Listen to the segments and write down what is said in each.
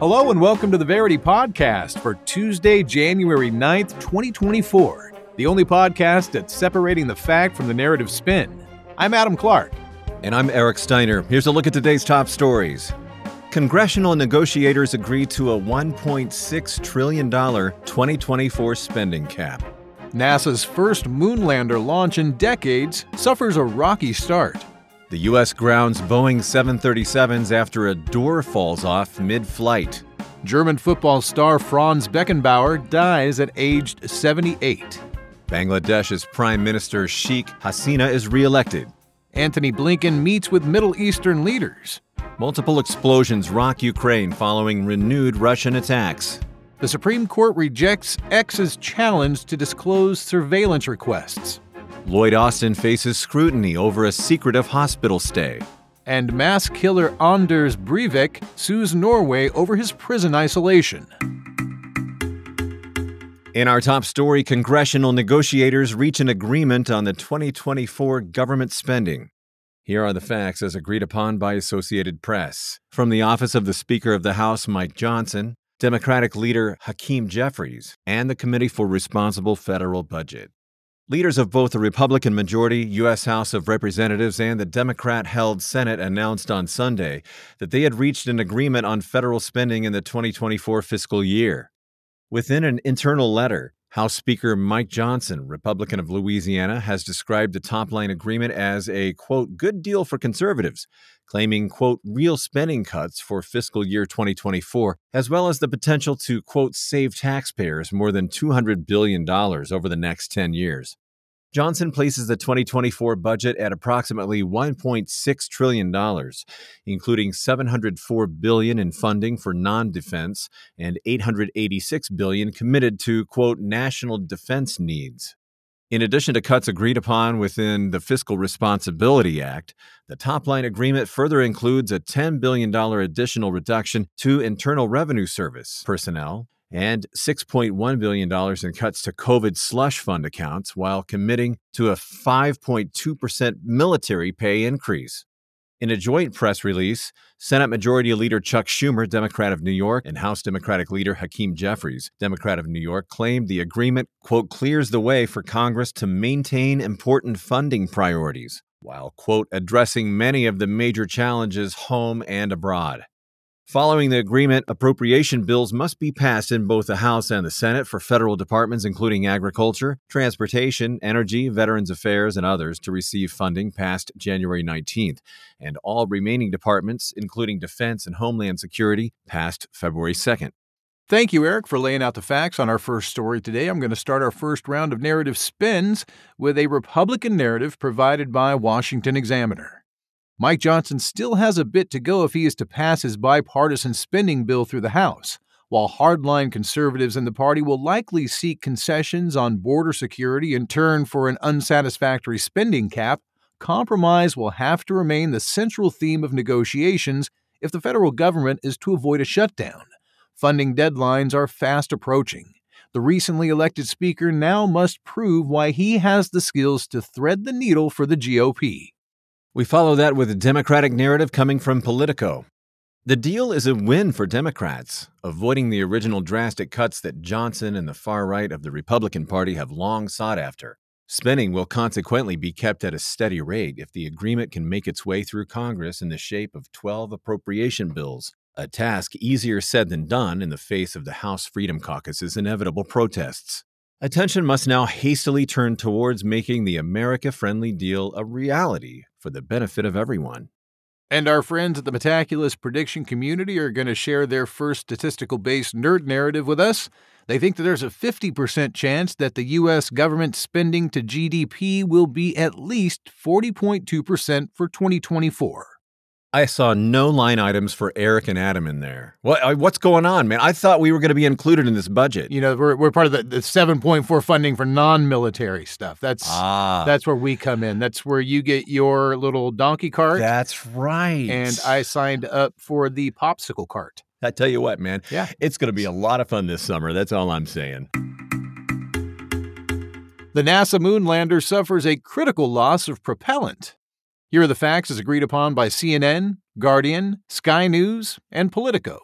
Hello and welcome to the Verity Podcast for Tuesday, January 9th, 2024, the only podcast that's separating the fact from the narrative spin. I'm Adam Clark. And I'm Eric Steiner. Here's a look at today's top stories. Congressional negotiators agreed to a $1.6 trillion 2024 spending cap. NASA's first moonlander launch in decades suffers a rocky start. The U.S. grounds Boeing 737s after a door falls off mid-flight. German football star Franz Beckenbauer dies at age 78. Bangladesh's Prime Minister Sheikh Hasina is re-elected. Antony Blinken meets with Middle Eastern leaders. Multiple explosions rock Ukraine following renewed Russian attacks. The Supreme Court rejects X's challenge to disclose surveillance requests. Lloyd Austin faces scrutiny over a secretive hospital stay. And mass killer Anders Breivik sues Norway over his prison isolation. In our top story, congressional negotiators reach an agreement on the 2024 government spending. Here are the facts as agreed upon by Associated Press. From the office of the Speaker of the House, Mike Johnson, Democratic leader Hakeem Jeffries, and the Committee for Responsible Federal Budget. Leaders of both the Republican majority U.S. House of Representatives and the Democrat-held Senate announced on Sunday that they had reached an agreement on federal spending in the 2024 fiscal year. Within an internal letter, House Speaker Mike Johnson, Republican of Louisiana, has described the top-line agreement as a, quote, good deal for conservatives, claiming, quote, real spending cuts for fiscal year 2024, as well as the potential to, quote, save taxpayers more than $200 billion over the next 10 years. Johnson places the 2024 budget at approximately $1.6 trillion, including $704 billion in funding for non-defense and $886 billion committed to, quote, national defense needs. In addition to cuts agreed upon within the Fiscal Responsibility Act, the top-line agreement further includes a $10 billion additional reduction to Internal Revenue Service personnel, and $6.1 billion in cuts to COVID slush fund accounts while committing to a 5.2% military pay increase. In a joint press release, Senate Majority Leader Chuck Schumer, Democrat of New York, and House Democratic Leader Hakeem Jeffries, Democrat of New York, claimed the agreement, quote, clears the way for Congress to maintain important funding priorities while, quote, addressing many of the major challenges home and abroad. Following the agreement, appropriation bills must be passed in both the House and the Senate for federal departments including agriculture, transportation, energy, veterans affairs, and others to receive funding past January 19th, and all remaining departments including defense and homeland security past February 2nd. Thank you, Eric, for laying out the facts on our first story today. I'm going to start our first round of narrative spins with a Republican narrative provided by Washington Examiner. Mike Johnson still has a bit to go if he is to pass his bipartisan spending bill through the House, while hardline conservatives in the party will likely seek concessions on border security in turn for an unsatisfactory spending cap. Compromise will have to remain the central theme of negotiations if the federal government is to avoid a shutdown. Funding deadlines are fast approaching. The recently elected speaker now must prove why he has the skills to thread the needle for the GOP. We follow that with a Democratic narrative coming from Politico. The deal is a win for Democrats, avoiding the original drastic cuts that Johnson and the far right of the Republican Party have long sought after. Spending will consequently be kept at a steady rate if the agreement can make its way through Congress in the shape of 12 appropriation bills, a task easier said than done in the face of the House Freedom Caucus's inevitable protests. Attention must now hastily turn towards making the America-friendly deal a reality for the benefit of everyone. And our friends at the Metaculus Prediction Community are going to share their first statistical-based nerd narrative with us. They think that there's a 50% chance that the U.S. government spending to GDP will be at least 40.2% for 2024. I saw no line items for Eric and Adam in there. What's going on, man? I thought we were going to be included in this budget. You know, we're part of the 7.4 funding for non-military stuff. That's where we come in. That's where you get your little donkey cart. That's right. And I signed up for the popsicle cart. I tell you what, man. Yeah. It's going to be a lot of fun this summer. That's all I'm saying. The NASA moonlander suffers a critical loss of propellant. Here are the facts as agreed upon by CNN, Guardian, Sky News, and Politico.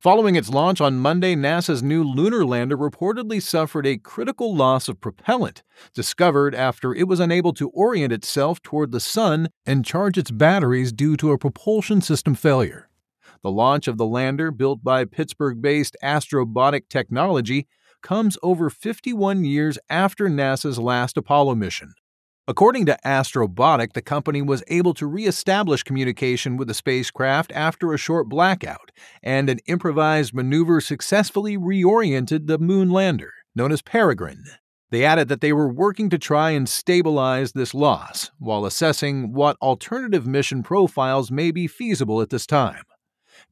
Following its launch on Monday, NASA's new lunar lander reportedly suffered a critical loss of propellant, discovered after it was unable to orient itself toward the sun and charge its batteries due to a propulsion system failure. The launch of the lander, built by Pittsburgh-based Astrobotic Technology, comes over 51 years after NASA's last Apollo mission. According to Astrobotic, the company was able to reestablish communication with the spacecraft after a short blackout, and an improvised maneuver successfully reoriented the moon lander, known as Peregrine. They added that they were working to try and stabilize this loss, while assessing what alternative mission profiles may be feasible at this time.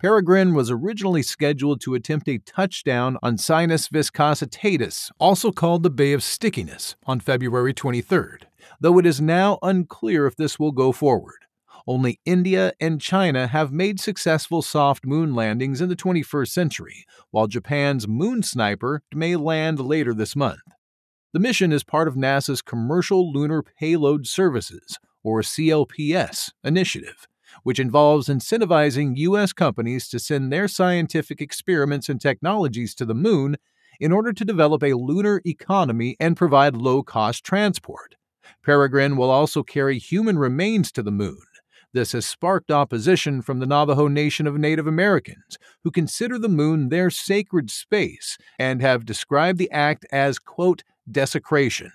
Peregrine was originally scheduled to attempt a touchdown on Sinus Viscositatis, also called the Bay of Stickiness, on February 23rd, though it is now unclear if this will go forward. Only India and China have made successful soft moon landings in the 21st century, while Japan's Moon Sniper may land later this month. The mission is part of NASA's Commercial Lunar Payload Services, or CLPS, initiative, which involves incentivizing U.S. companies to send their scientific experiments and technologies to the moon in order to develop a lunar economy and provide low-cost transport. Peregrine will also carry human remains to the moon. This has sparked opposition from the Navajo Nation of Native Americans, who consider the moon their sacred space and have described the act as, quote, desecration.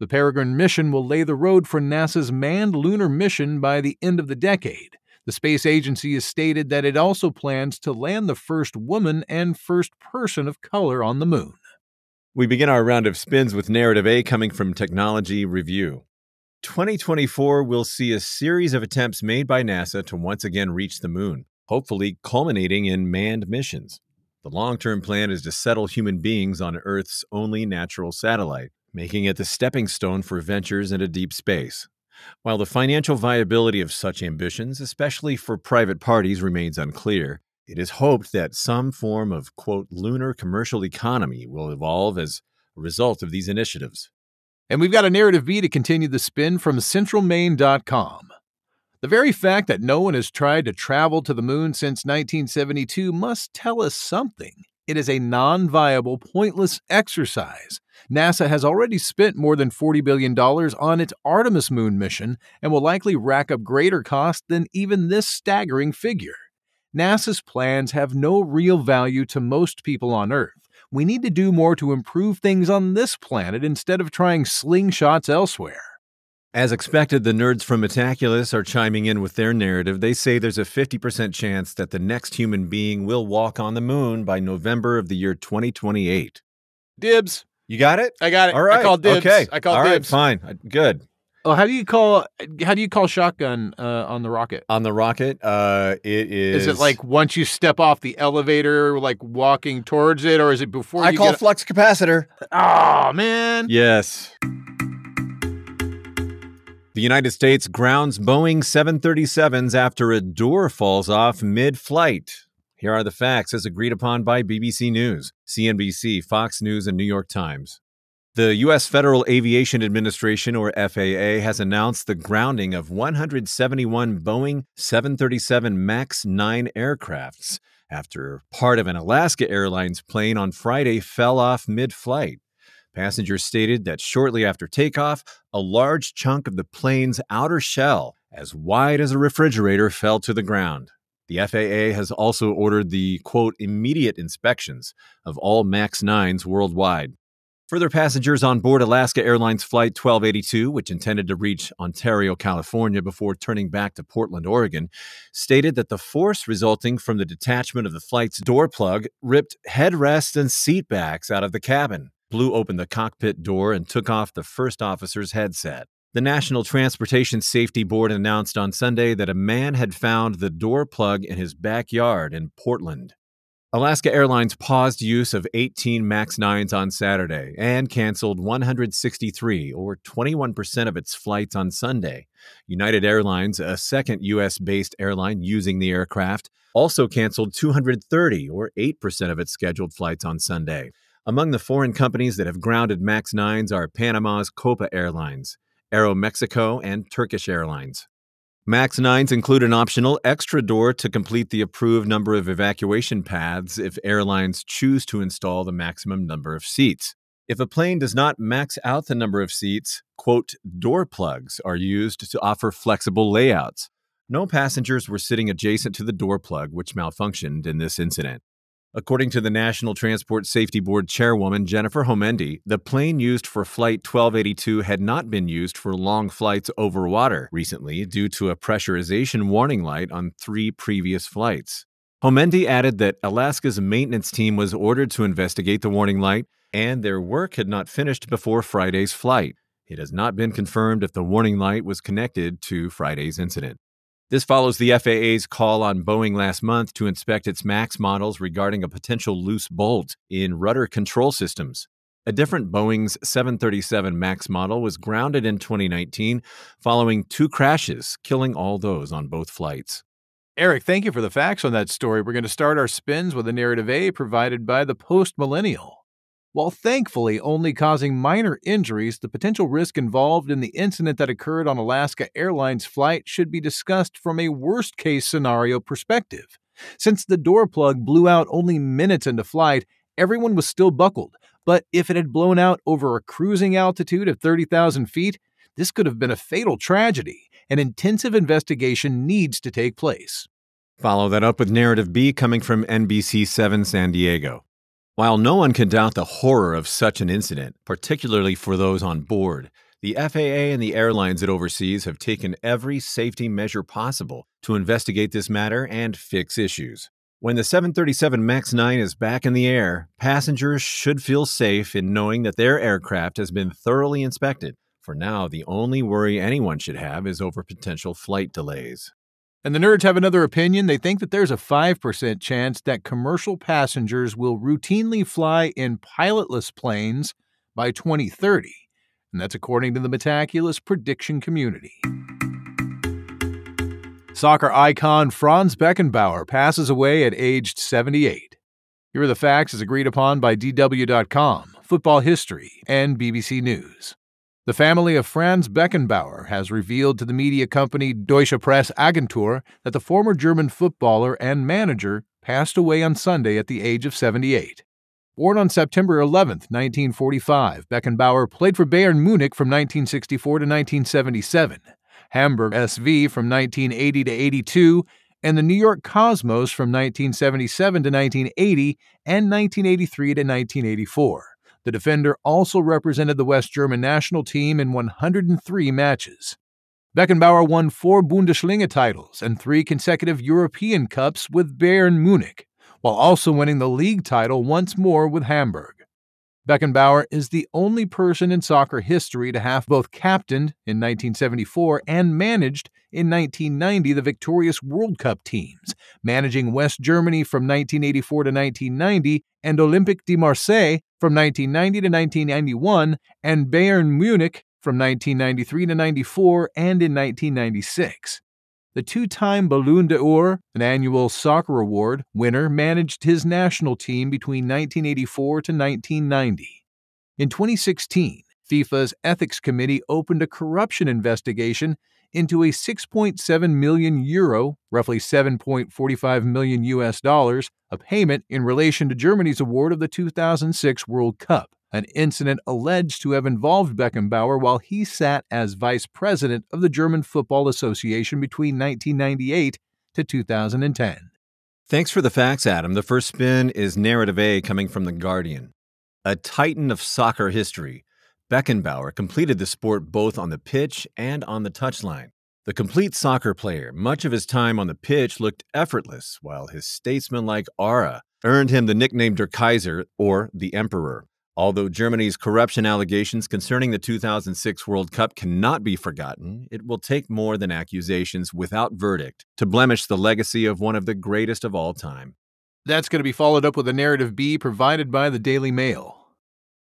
The Peregrine mission will lay the road for NASA's manned lunar mission by the end of the decade. The space agency has stated that it also plans to land the first woman and first person of color on the moon. We begin our round of spins with Narrative A coming from Technology Review. 2024 will see a series of attempts made by NASA to once again reach the moon, hopefully culminating in manned missions. The long-term plan is to settle human beings on Earth's only natural satellite, making it the stepping stone for ventures into deep space. While the financial viability of such ambitions, especially for private parties, remains unclear, it is hoped that some form of, quote, lunar commercial economy will evolve as a result of these initiatives. And we've got a Narrative B to continue the spin from CentralMaine.com. The very fact that no one has tried to travel to the moon since 1972 must tell us something. It is a non-viable, pointless exercise. NASA has already spent more than $40 billion on its Artemis moon mission and will likely rack up greater costs than even this staggering figure. NASA's plans have no real value to most people on Earth. We need to do more to improve things on this planet instead of trying slingshots elsewhere. As expected, the nerds from Metaculus are chiming in with their narrative. They say there's a 50% chance that the next human being will walk on the moon by November of the year 2028. Dibs. You got it? I got it. All right. I call dibs. Okay. I call dibs. All right, fine. Good. Well, how do you call shotgun on the rocket? On the rocket, it is. Is it like once you step off the elevator, like walking towards it, or is it before? I call flux capacitor. Oh man. Yes. The United States grounds Boeing 737s after a door falls off mid-flight. Here are the facts as agreed upon by BBC News, CNBC, Fox News, and New York Times. The U.S. Federal Aviation Administration, or FAA, has announced the grounding of 171 Boeing 737 MAX 9 aircrafts after part of an Alaska Airlines plane on Friday fell off mid-flight. Passengers stated that shortly after takeoff, a large chunk of the plane's outer shell, as wide as a refrigerator, fell to the ground. The FAA has also ordered the, quote, immediate inspections of all MAX 9s worldwide. Further passengers on board Alaska Airlines Flight 1282, which intended to reach Ontario, California, before turning back to Portland, Oregon, stated that the force resulting from the detachment of the flight's door plug ripped headrests and seatbacks out of the cabin, blew open the cockpit door, and took off the first officer's headset. The National Transportation Safety Board announced on Sunday that a man had found the door plug in his backyard in Portland. Alaska Airlines paused use of 18 MAX 9s on Saturday and canceled 163, or 21% of its flights on Sunday. United Airlines, a second U.S.-based airline using the aircraft, also canceled 230, or 8% of its scheduled flights on Sunday. Among the foreign companies that have grounded MAX 9s are Panama's Copa Airlines, Aeromexico, and Turkish Airlines. MAX 9s include an optional extra door to complete the approved number of evacuation paths if airlines choose to install the maximum number of seats. If a plane does not max out the number of seats, quote, door plugs are used to offer flexible layouts. No passengers were sitting adjacent to the door plug, which malfunctioned in this incident. According to the National Transport Safety Board chairwoman Jennifer Homendy, the plane used for Flight 1282 had not been used for long flights over water recently due to a pressurization warning light on 3 previous flights. Homendy added that Alaska's maintenance team was ordered to investigate the warning light, and their work had not finished before Friday's flight. It has not been confirmed if the warning light was connected to Friday's incident. This follows the FAA's call on Boeing last month to inspect its MAX models regarding a potential loose bolt in rudder control systems. A different Boeing's 737 MAX model was grounded in 2019 following 2 crashes, killing all those on both flights. Eric, thank you for the facts on that story. We're going to start our spins with a narrative A provided by the Post-Millennial. While thankfully only causing minor injuries, the potential risk involved in the incident that occurred on Alaska Airlines flight should be discussed from a worst-case scenario perspective. Since the door plug blew out only minutes into flight, everyone was still buckled, but if it had blown out over a cruising altitude of 30,000 feet, this could have been a fatal tragedy. An intensive investigation needs to take place. Follow that up with narrative B coming from NBC7 San Diego. While no one can doubt the horror of such an incident, particularly for those on board, the FAA and the airlines it oversees have taken every safety measure possible to investigate this matter and fix issues. When the 737 MAX 9 is back in the air, passengers should feel safe in knowing that their aircraft has been thoroughly inspected. For now, the only worry anyone should have is over potential flight delays. And the nerds have another opinion. They think that there's a 5% chance that commercial passengers will routinely fly in pilotless planes by 2030. And that's according to the meticulous prediction community. Soccer icon Franz Beckenbauer passes away at age 78. Here are the facts as agreed upon by DW.com, Football History, and BBC News. The family of Franz Beckenbauer has revealed to the media company Deutsche Presse Agentur that the former German footballer and manager passed away on Sunday at the age of 78. Born on September 11, 1945, Beckenbauer played for Bayern Munich from 1964 to 1977, Hamburg SV from 1980 to 82, and the New York Cosmos from 1977 to 1980 and 1983 to 1984. The defender also represented the West German national team in 103 matches. Beckenbauer won 4 Bundesliga titles and 3 consecutive European Cups with Bayern Munich, while also winning the league title once more with Hamburg. Beckenbauer is the only person in soccer history to have both captained in 1974 and managed in 1990 the victorious World Cup teams, managing West Germany from 1984 to 1990 and Olympique de Marseille from 1990 to 1991 and Bayern Munich from 1993 to 94 and in 1996. The 2-time Ballon d'Or, an annual soccer award, winner managed his national team between 1984 to 1990. In 2016, FIFA's Ethics Committee opened a corruption investigation into a 6.7 million euro, roughly $7.45 million, a payment in relation to Germany's award of the 2006 World Cup, an incident alleged to have involved Beckenbauer while he sat as vice president of the German Football Association between 1998 to 2010. Thanks for the facts, Adam. The first spin is narrative A coming from The Guardian. A titan of soccer history, Beckenbauer completed the sport both on the pitch and on the touchline. The complete soccer player, much of his time on the pitch looked effortless, while his statesmanlike aura earned him the nickname Der Kaiser, or the Emperor. Although Germany's corruption allegations concerning the 2006 World Cup cannot be forgotten, it will take more than accusations without verdict to blemish the legacy of one of the greatest of all time. That's going to be followed up with a narrative B provided by the Daily Mail.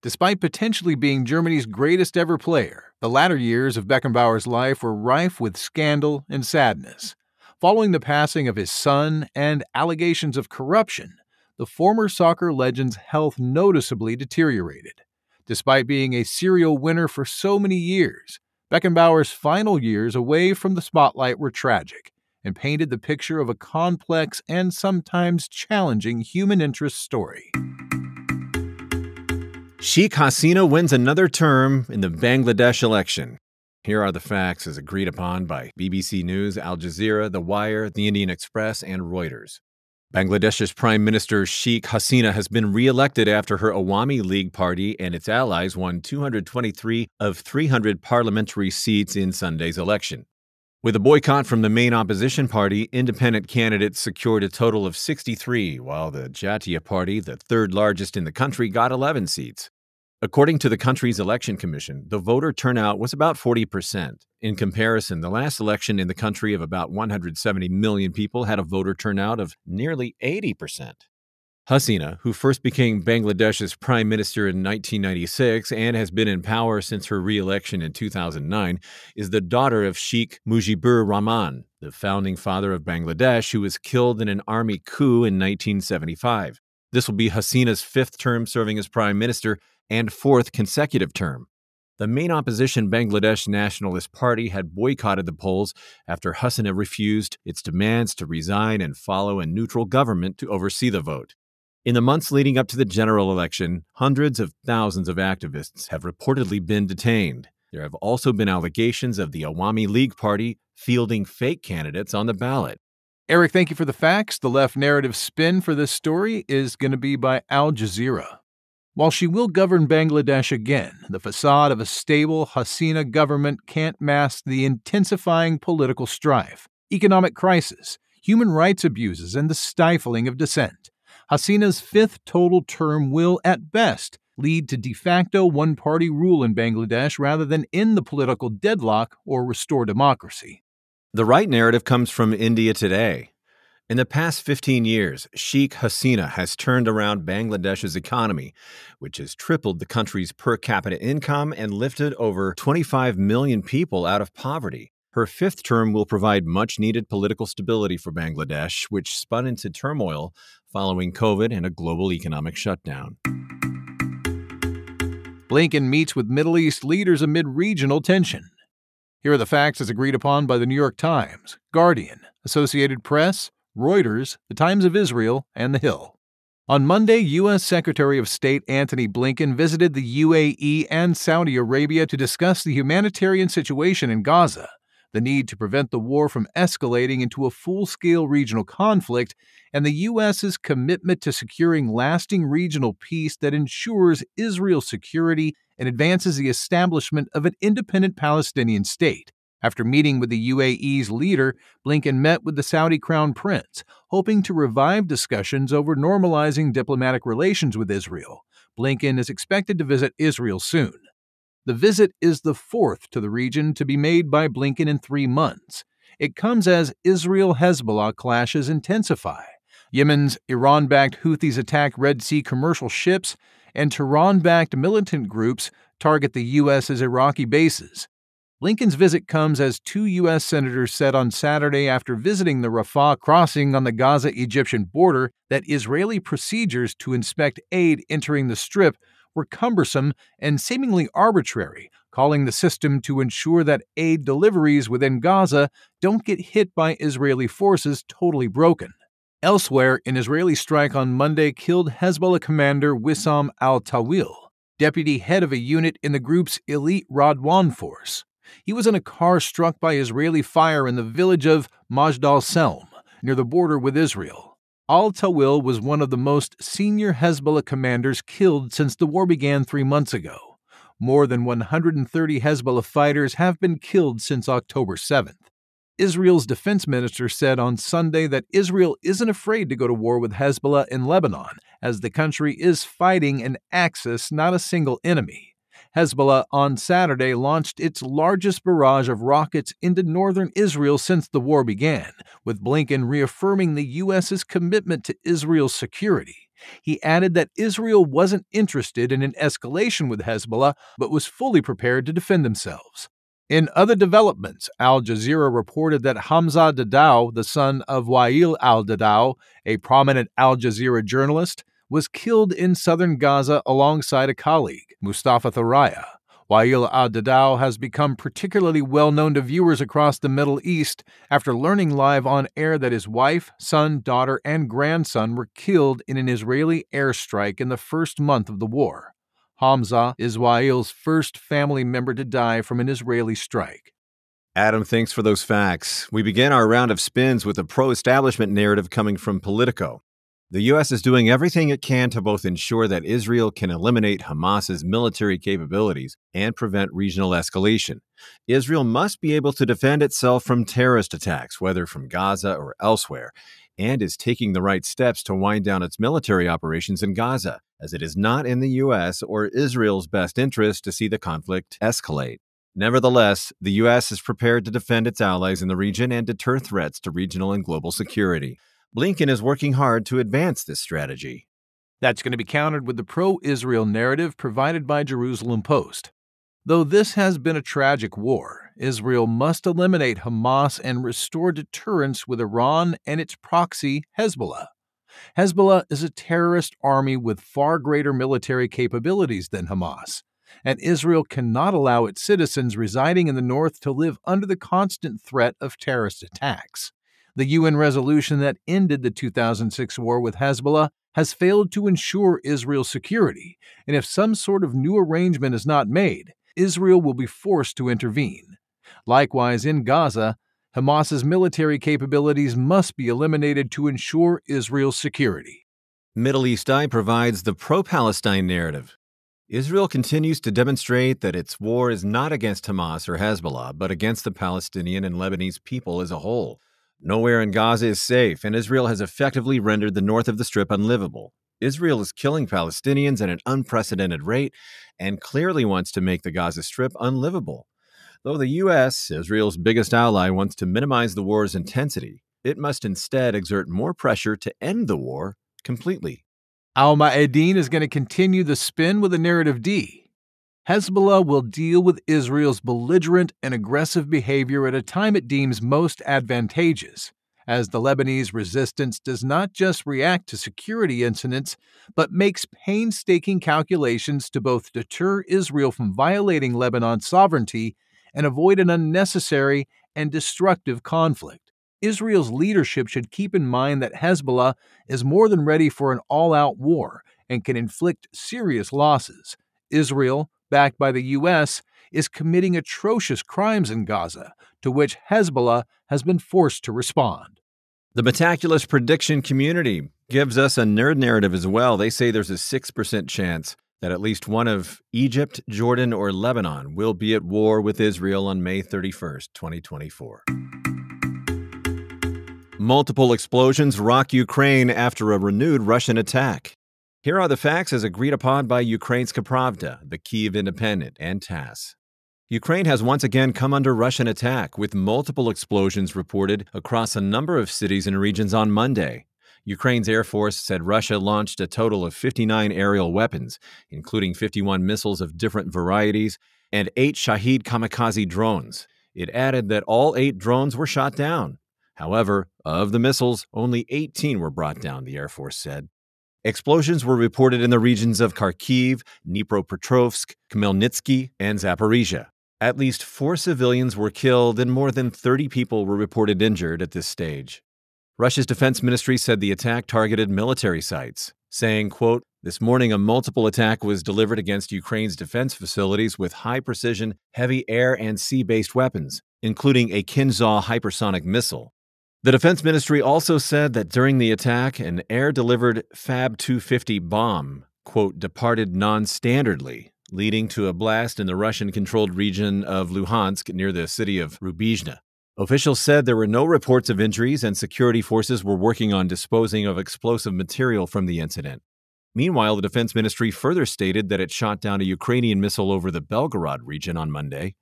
Despite potentially being Germany's greatest ever player, the latter years of Beckenbauer's life were rife with scandal and sadness. Following the passing of his son and allegations of corruption, the former soccer legend's health noticeably deteriorated. Despite being a serial winner for so many years, Beckenbauer's final years away from the spotlight were tragic and painted the picture of a complex and sometimes challenging human interest story. Sheikh Hasina wins another term in the Bangladesh election. Here are the facts as agreed upon by BBC News, Al Jazeera, The Wire, The Indian Express, and Reuters. Bangladesh's Prime Minister Sheikh Hasina has been re-elected after her Awami League party and its allies won 223 of 300 parliamentary seats in Sunday's election. With a boycott from the main opposition party, independent candidates secured a total of 63, while the Jatiya Party, the third largest in the country, got 11 seats. According to the country's election commission, the voter turnout was about 40%. In comparison, the last election in the country of about 170 million people had a voter turnout of nearly 80%. Hasina, who first became Bangladesh's prime minister in 1996 and has been in power since her re-election in 2009, is the daughter of Sheikh Mujibur Rahman, the founding father of Bangladesh, who was killed in an army coup in 1975. This will be Hasina's fifth term serving as prime minister and fourth consecutive term. The main opposition Bangladesh Nationalist Party had boycotted the polls after Hasina refused its demands to resign and follow a neutral government to oversee the vote. In the months leading up to the general election, hundreds of thousands of activists have reportedly been detained. There have also been allegations of the Awami League party fielding fake candidates on the ballot. Eric, thank you for the facts. The left narrative spin for this story is going to be by Al Jazeera. While she will govern Bangladesh again, the facade of a stable Hasina government can't mask the intensifying political strife, economic crisis, human rights abuses, and the stifling of dissent. Hasina's fifth total term will, at best, lead to de facto one-party rule in Bangladesh rather than end the political deadlock or restore democracy. The right narrative comes from India Today. In the past 15 years, Sheikh Hasina has turned around Bangladesh's economy, which has tripled the country's per capita income and lifted over 25 million people out of poverty. Her fifth term will provide much-needed political stability for Bangladesh, which spun into turmoil following COVID and a global economic shutdown. Blinken meets with Middle East leaders amid regional tension. Here are the facts as agreed upon by The New York Times, Guardian, Associated Press, Reuters, The Times of Israel, and The Hill. On Monday, U.S. Secretary of State Antony Blinken visited the UAE and Saudi Arabia to discuss the humanitarian situation in Gaza, the need to prevent the war from escalating into a full-scale regional conflict, and the U.S.'s commitment to securing lasting regional peace that ensures Israel's security and advances the establishment of an independent Palestinian state. After meeting with the UAE's leader, Blinken met with the Saudi Crown Prince, hoping to revive discussions over normalizing diplomatic relations with Israel. Blinken is expected to visit Israel soon. The visit is the fourth to the region to be made by Blinken in 3 months. It comes as Israel-Hezbollah clashes intensify. Yemen's Iran-backed Houthis attack Red Sea commercial ships, and Tehran-backed militant groups target the U.S.'s Iraqi bases. Blinken's visit comes as two U.S. senators said on Saturday after visiting the Rafah crossing on the Gaza-Egyptian border that Israeli procedures to inspect aid entering the Strip were cumbersome and seemingly arbitrary, calling the system to ensure that aid deliveries within Gaza don't get hit by Israeli forces totally broken. Elsewhere, an Israeli strike on Monday killed Hezbollah commander Wissam al-Tawil, deputy head of a unit in the group's elite Radwan force. He was in a car struck by Israeli fire in the village of Majdal Selm, near the border with Israel. Al-Tawil was one of the most senior Hezbollah commanders killed since the war began 3 months ago. More than 130 Hezbollah fighters have been killed since October 7th. Israel's defense minister said on Sunday that Israel isn't afraid to go to war with Hezbollah in Lebanon, as the country is fighting an axis, not a single enemy. Hezbollah on Saturday launched its largest barrage of rockets into northern Israel since the war began, with Blinken reaffirming the U.S.'s commitment to Israel's security. He added that Israel wasn't interested in an escalation with Hezbollah, but was fully prepared to defend themselves. In other developments, Al Jazeera reported that Hamza Daddaw, the son of Wael Al-Dahdouh, a prominent Al Jazeera journalist, was killed in southern Gaza alongside a colleague, Mustafa Tharaya. Wael Al-Dahdouh has become particularly well-known to viewers across the Middle East after learning live on air that his wife, son, daughter, and grandson were killed in an Israeli airstrike in the first month of the war. Hamza is Wael's first family member to die from an Israeli strike. Adam, thanks for those facts. We begin our round of spins with a pro-establishment narrative coming from Politico. The U.S. is doing everything it can to both ensure that Israel can eliminate Hamas's military capabilities and prevent regional escalation. Israel must be able to defend itself from terrorist attacks, whether from Gaza or elsewhere, and is taking the right steps to wind down its military operations in Gaza, as it is not in the U.S. or Israel's best interest to see the conflict escalate. Nevertheless, the U.S. is prepared to defend its allies in the region and deter threats to regional and global security. Blinken is working hard to advance this strategy. That's going to be countered with the pro-Israel narrative provided by Jerusalem Post. Though this has been a tragic war, Israel must eliminate Hamas and restore deterrence with Iran and its proxy, Hezbollah. Hezbollah is a terrorist army with far greater military capabilities than Hamas, and Israel cannot allow its citizens residing in the north to live under the constant threat of terrorist attacks. The UN resolution that ended the 2006 war with Hezbollah has failed to ensure Israel's security, and if some sort of new arrangement is not made, Israel will be forced to intervene. Likewise, in Gaza, Hamas's military capabilities must be eliminated to ensure Israel's security. Middle East Eye provides the pro-Palestine narrative. Israel continues to demonstrate that its war is not against Hamas or Hezbollah, but against the Palestinian and Lebanese people as a whole. Nowhere in Gaza is safe, and Israel has effectively rendered the north of the Strip unlivable. Israel is killing Palestinians at an unprecedented rate and clearly wants to make the Gaza Strip unlivable. Though the U.S., Israel's biggest ally, wants to minimize the war's intensity, it must instead exert more pressure to end the war completely. Al-Ma'adeen is going to continue the spin with a narrative D. Hezbollah will deal with Israel's belligerent and aggressive behavior at a time it deems most advantageous, as the Lebanese resistance does not just react to security incidents, but makes painstaking calculations to both deter Israel from violating Lebanon's sovereignty and avoid an unnecessary and destructive conflict. Israel's leadership should keep in mind that Hezbollah is more than ready for an all-out war and can inflict serious losses. Israel, backed by the U.S., is committing atrocious crimes in Gaza, to which Hezbollah has been forced to respond. The Meticulous Prediction community gives us a nerd narrative as well. They say there's a 6% chance that at least one of Egypt, Jordan, or Lebanon will be at war with Israel on May 31st, 2024. Multiple explosions rock Ukraine after a renewed Russian attack. Here are the facts as agreed upon by Ukraine's Pravda, the Kyiv Independent, and TASS. Ukraine has once again come under Russian attack, with multiple explosions reported across a number of cities and regions on Monday. Ukraine's Air Force said Russia launched a total of 59 aerial weapons, including 51 missiles of different varieties and 8 Shahed kamikaze drones. It added that all 8 drones were shot down. However, of the missiles, only 18 were brought down, the Air Force said. Explosions were reported in the regions of Kharkiv, Dnipropetrovsk, Khmelnytsky, and Zaporizhia. At least 4 civilians were killed and more than 30 people were reported injured at this stage. Russia's defense ministry said the attack targeted military sites, saying, quote, "This morning a multiple attack was delivered against Ukraine's defense facilities with high-precision, heavy air and sea-based weapons, including a Kinzhal hypersonic missile." The defense ministry also said that during the attack, an air-delivered Fab 250 bomb, quote, "departed non-standardly," leading to a blast in the Russian-controlled region of Luhansk near the city of Rubizhna. Officials said there were no reports of injuries and security forces were working on disposing of explosive material from the incident. Meanwhile, the defense ministry further stated that it shot down a Ukrainian missile over the Belgorod region on Monday.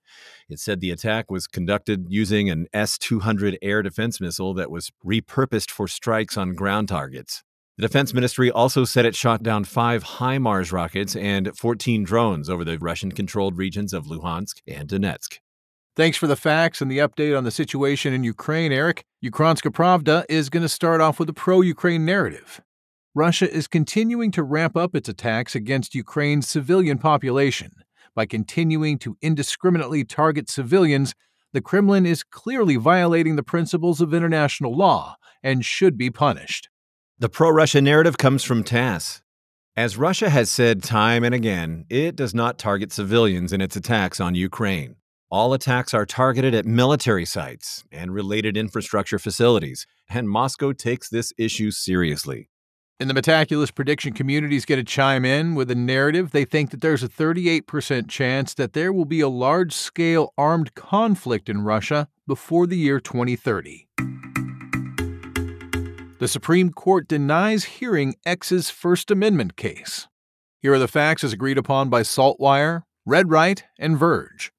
It said the attack was conducted using an S-200 air defense missile that was repurposed for strikes on ground targets. The defense ministry also said it shot down 5 HIMARS rockets and 14 drones over the Russian-controlled regions of Luhansk and Donetsk. Thanks for the facts and the update on the situation in Ukraine, Eric. Ukrainska Pravda is going to start off with a pro-Ukraine narrative. Russia is continuing to ramp up its attacks against Ukraine's civilian population. by continuing to indiscriminately target civilians, the Kremlin is clearly violating the principles of international law and should be punished. The pro-Russia narrative comes from TASS. As Russia has said time and again, it does not target civilians in its attacks on Ukraine. All attacks are targeted at military sites and related infrastructure facilities, and Moscow takes this issue seriously. And the meticulous prediction community's going to chime in with a narrative. They think that there's a 38% chance that there will be a large-scale armed conflict in Russia before the year 2030. The Supreme Court denies hearing X's First Amendment case. Here are the facts as agreed upon by Saltwire, Red Right, and Verge.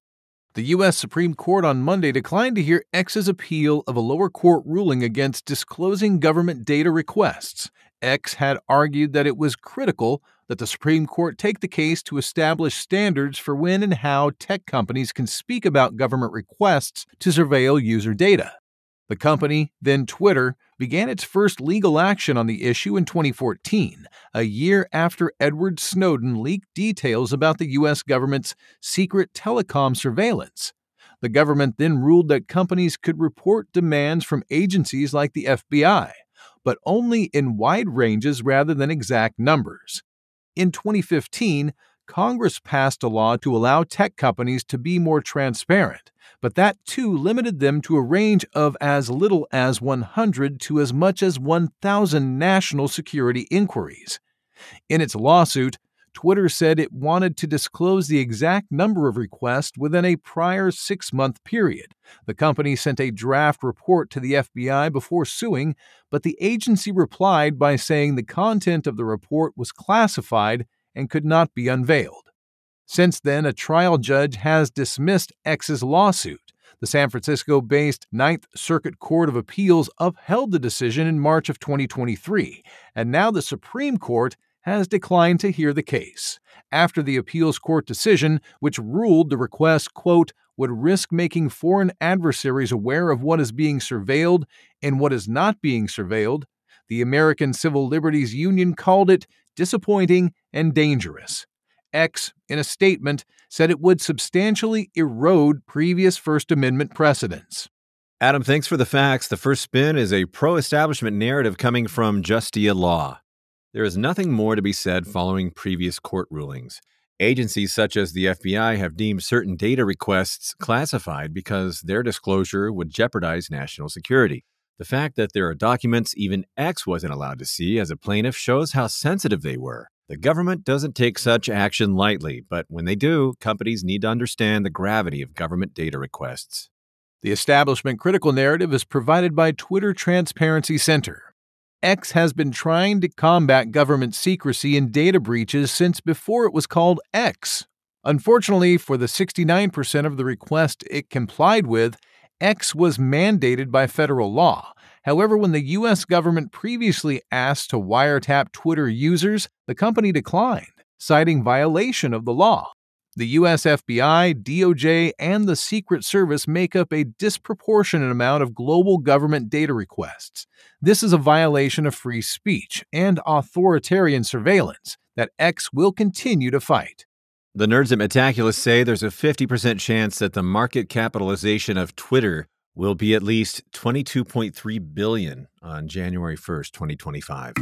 The U.S. Supreme Court on Monday declined to hear X's appeal of a lower court ruling against disclosing government data requests. X had argued that it was critical that the Supreme Court take the case to establish standards for when and how tech companies can speak about government requests to surveil user data. The company, then Twitter, began its first legal action on the issue in 2014, a year after Edward Snowden leaked details about the U.S. government's secret telecom surveillance. The government then ruled that companies could report demands from agencies like the FBI, but only in wide ranges rather than exact numbers. In 2015, Congress passed a law to allow tech companies to be more transparent, but that too limited them to a range of as little as 100 to as much as 1,000 national security inquiries. In its lawsuit, Twitter said it wanted to disclose the exact number of requests within a prior 6-month period. The company sent a draft report to the FBI before suing, but the agency replied by saying the content of the report was classified and could not be unveiled. Since then, a trial judge has dismissed X's lawsuit. The San Francisco-based Ninth Circuit Court of Appeals upheld the decision in March of 2023, and now the Supreme Court has declined to hear the case, after the appeals court decision, which ruled the request, quote, would risk making foreign adversaries aware of what is being surveilled and what is not being surveilled. The American Civil Liberties Union called it disappointing and dangerous. X, in a statement, said it would substantially erode previous First Amendment precedents. Adam, thanks for the facts. The first spin is a pro-establishment narrative coming from Jatiya Law. There is nothing more to be said following previous court rulings. Agencies such as the FBI have deemed certain data requests classified because their disclosure would jeopardize national security. The fact that there are documents even X wasn't allowed to see as a plaintiff shows how sensitive they were. The government doesn't take such action lightly, but when they do, companies need to understand the gravity of government data requests. The establishment critical narrative is provided by Twitter Transparency Center. X has been trying to combat government secrecy and data breaches since before it was called X. Unfortunately, for the 69% of the requests it complied with, X was mandated by federal law. However, when the U.S. government previously asked to wiretap Twitter users, the company declined, citing violation of the law. The U.S. FBI, DOJ, and the Secret Service make up a disproportionate amount of global government data requests. This is a violation of free speech and authoritarian surveillance that X will continue to fight. The nerds at Meticulous say there's a 50% chance that the market capitalization of Twitter will be at least $22.3 billion on January 1st, 2025.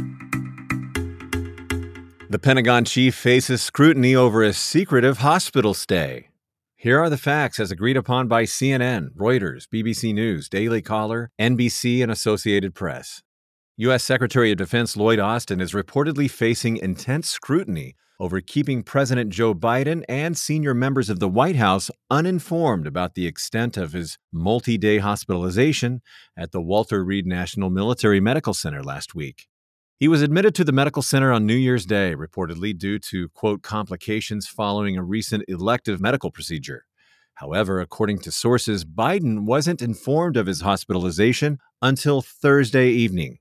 The Pentagon chief faces scrutiny over a secretive hospital stay. Here are the facts as agreed upon by CNN, Reuters, BBC News, Daily Caller, NBC, and Associated Press. U.S. Secretary of Defense Lloyd Austin is reportedly facing intense scrutiny over keeping President Joe Biden and senior members of the White House uninformed about the extent of his multi-day hospitalization at the Walter Reed National Military Medical Center last week. He was admitted to the medical center on New Year's Day, reportedly due to, quote, complications following a recent elective medical procedure. However, according to sources, Biden wasn't informed of his hospitalization until Thursday evening.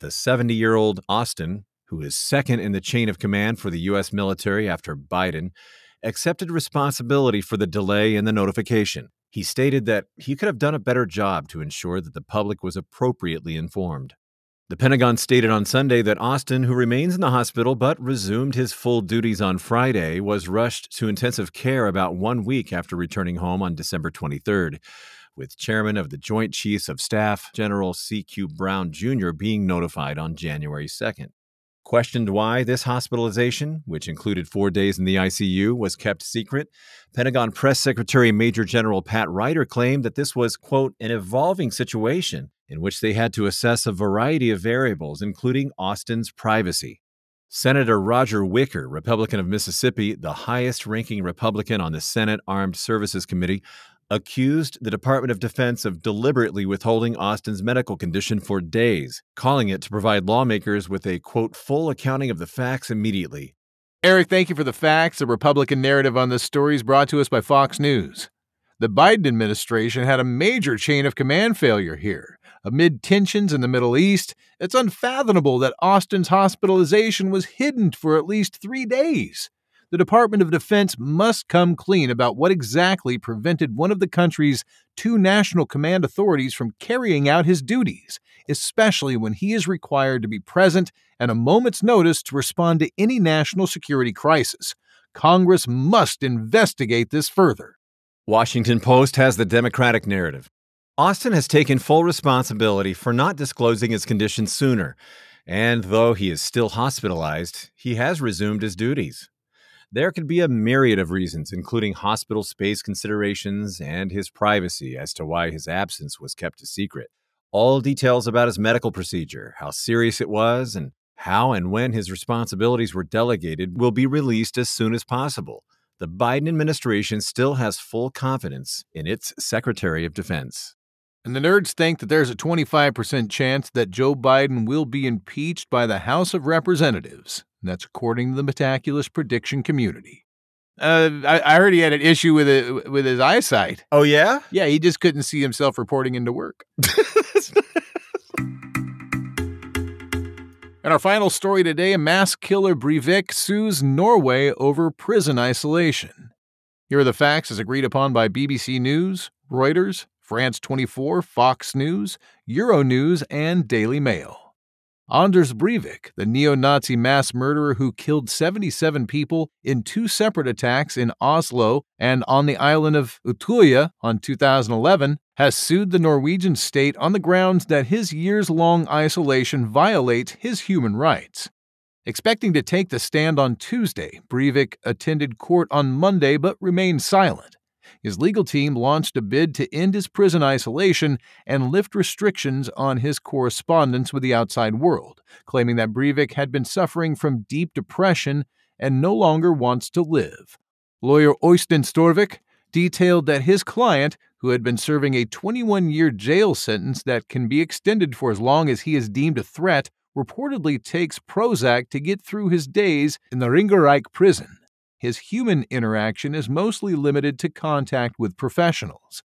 The 70-year-old Austin, who is second in the chain of command for the U.S. military after Biden, accepted responsibility for the delay in the notification. He stated that he could have done a better job to ensure that the public was appropriately informed. The Pentagon stated on Sunday that Austin, who remains in the hospital but resumed his full duties on Friday, was rushed to intensive care about 1 week after returning home on December 23rd, with Chairman of the Joint Chiefs of Staff, General C.Q. Brown Jr., being notified on January 2nd. Questioned why this hospitalization, which included 4 days in the ICU, was kept secret, Pentagon Press Secretary Major General Pat Ryder claimed that this was, quote, an evolving situation in which they had to assess a variety of variables, including Austin's privacy. Senator Roger Wicker, Republican of Mississippi, the highest-ranking Republican on the Senate Armed Services Committee, accused the Department of Defense of deliberately withholding Austin's medical condition for days, calling it to provide lawmakers with a, quote, full accounting of the facts immediately. Eric, thank you for the facts. The Republican narrative on this story is brought to us by Fox News. The Biden administration had a major chain of command failure here. Amid tensions in the Middle East, it's unfathomable that Austin's hospitalization was hidden for at least 3 days. The Department of Defense must come clean about what exactly prevented one of the country's two national command authorities from carrying out his duties, especially when he is required to be present at a moment's notice to respond to any national security crisis. Congress must investigate this further. Washington Post has the Democratic narrative. Austin has taken full responsibility for not disclosing his condition sooner, and though he is still hospitalized, he has resumed his duties. There could be a myriad of reasons, including hospital space considerations and his privacy, as to why his absence was kept a secret. All details about his medical procedure, how serious it was, and how and when his responsibilities were delegated will be released as soon as possible. The Biden administration still has full confidence in its Secretary of Defense. And the nerds think that there's a 25% chance that Joe Biden will be impeached by the House of Representatives. And that's according to the meticulous prediction community. I heard he had an issue with his eyesight. Oh, yeah? Yeah, he just couldn't see himself reporting into work. And our final story today, a mass killer Breivik sues Norway over prison isolation. Here are the facts as agreed upon by BBC News, Reuters, France 24, Fox News, Euronews, and Daily Mail. Anders Breivik, the neo-Nazi mass murderer who killed 77 people in two separate attacks in Oslo and on the island of Utøya in 2011, has sued the Norwegian state on the grounds that his years-long isolation violates his human rights. Expecting to take the stand on Tuesday, Breivik attended court on Monday but remained silent. His legal team launched a bid to end his prison isolation and lift restrictions on his correspondence with the outside world, claiming that Breivik had been suffering from deep depression and no longer wants to live. Lawyer Øystein Storvik detailed that his client, who had been serving a 21-year jail sentence that can be extended for as long as he is deemed a threat, reportedly takes Prozac to get through his days in the Ringerike prison. His human interaction is mostly limited to contact with professionals.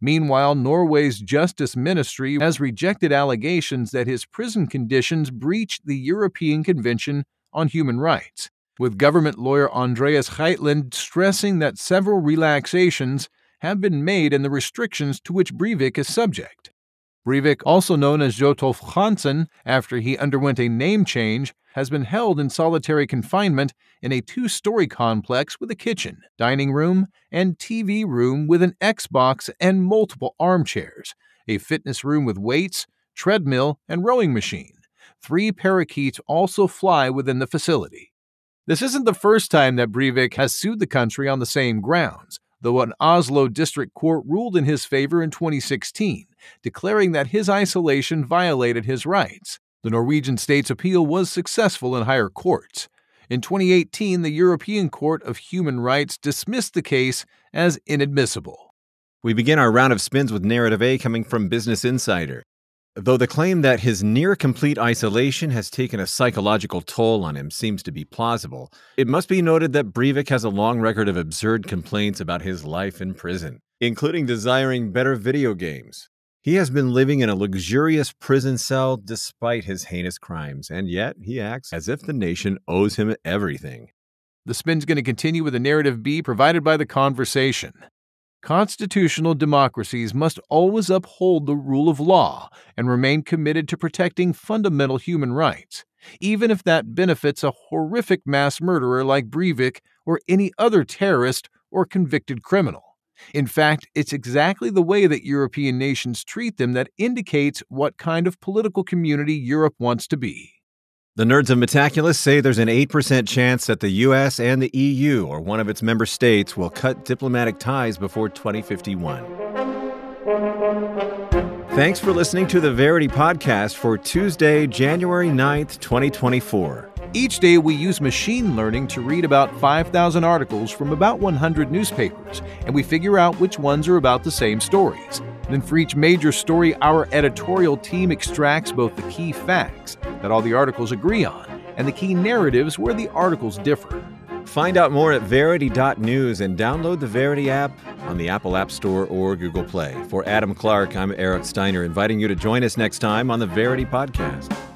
Meanwhile, Norway's Justice Ministry has rejected allegations that his prison conditions breached the European Convention on Human Rights, with government lawyer Andreas Heitland stressing that several relaxations have been made in the restrictions to which Breivik is subject. Breivik, also known as Jotolf Hansen, after he underwent a name change, has been held in solitary confinement in a two-story complex with a kitchen, dining room, and TV room with an Xbox and multiple armchairs, a fitness room with weights, treadmill, and rowing machine. 3 parakeets also fly within the facility. This isn't the first time that Breivik has sued the country on the same grounds, though an Oslo district court ruled in his favor in 2016, declaring that his isolation violated his rights. The Norwegian state's appeal was successful in higher courts. In 2018, the European Court of Human Rights dismissed the case as inadmissible. We begin our round of spins with Narrative A coming from Business Insider. Though the claim that his near-complete isolation has taken a psychological toll on him seems to be plausible, it must be noted that Breivik has a long record of absurd complaints about his life in prison, including desiring better video games. He has been living in a luxurious prison cell despite his heinous crimes, and yet he acts as if the nation owes him everything. The spin's going to continue with a Narrative B provided by The Conversation. Constitutional democracies must always uphold the rule of law and remain committed to protecting fundamental human rights, even if that benefits a horrific mass murderer like Breivik or any other terrorist or convicted criminal. In fact, it's exactly the way that European nations treat them that indicates what kind of political community Europe wants to be. The nerds of Metaculus say there's an 8% chance that the U.S. and the EU, or one of its member states, will cut diplomatic ties before 2051. Thanks for listening to the Verity Podcast for Tuesday, January 9th, 2024. Each day we use machine learning to read about 5,000 articles from about 100 newspapers, and we figure out which ones are about the same stories. Then for each major story, our editorial team extracts both the key facts that all the articles agree on and the key narratives where the articles differ. Find out more at Verity.news and download the Verity app on the Apple App Store or Google Play. For Adam Clark, I'm Eric Steiner, inviting you to join us next time on the Verity Podcast.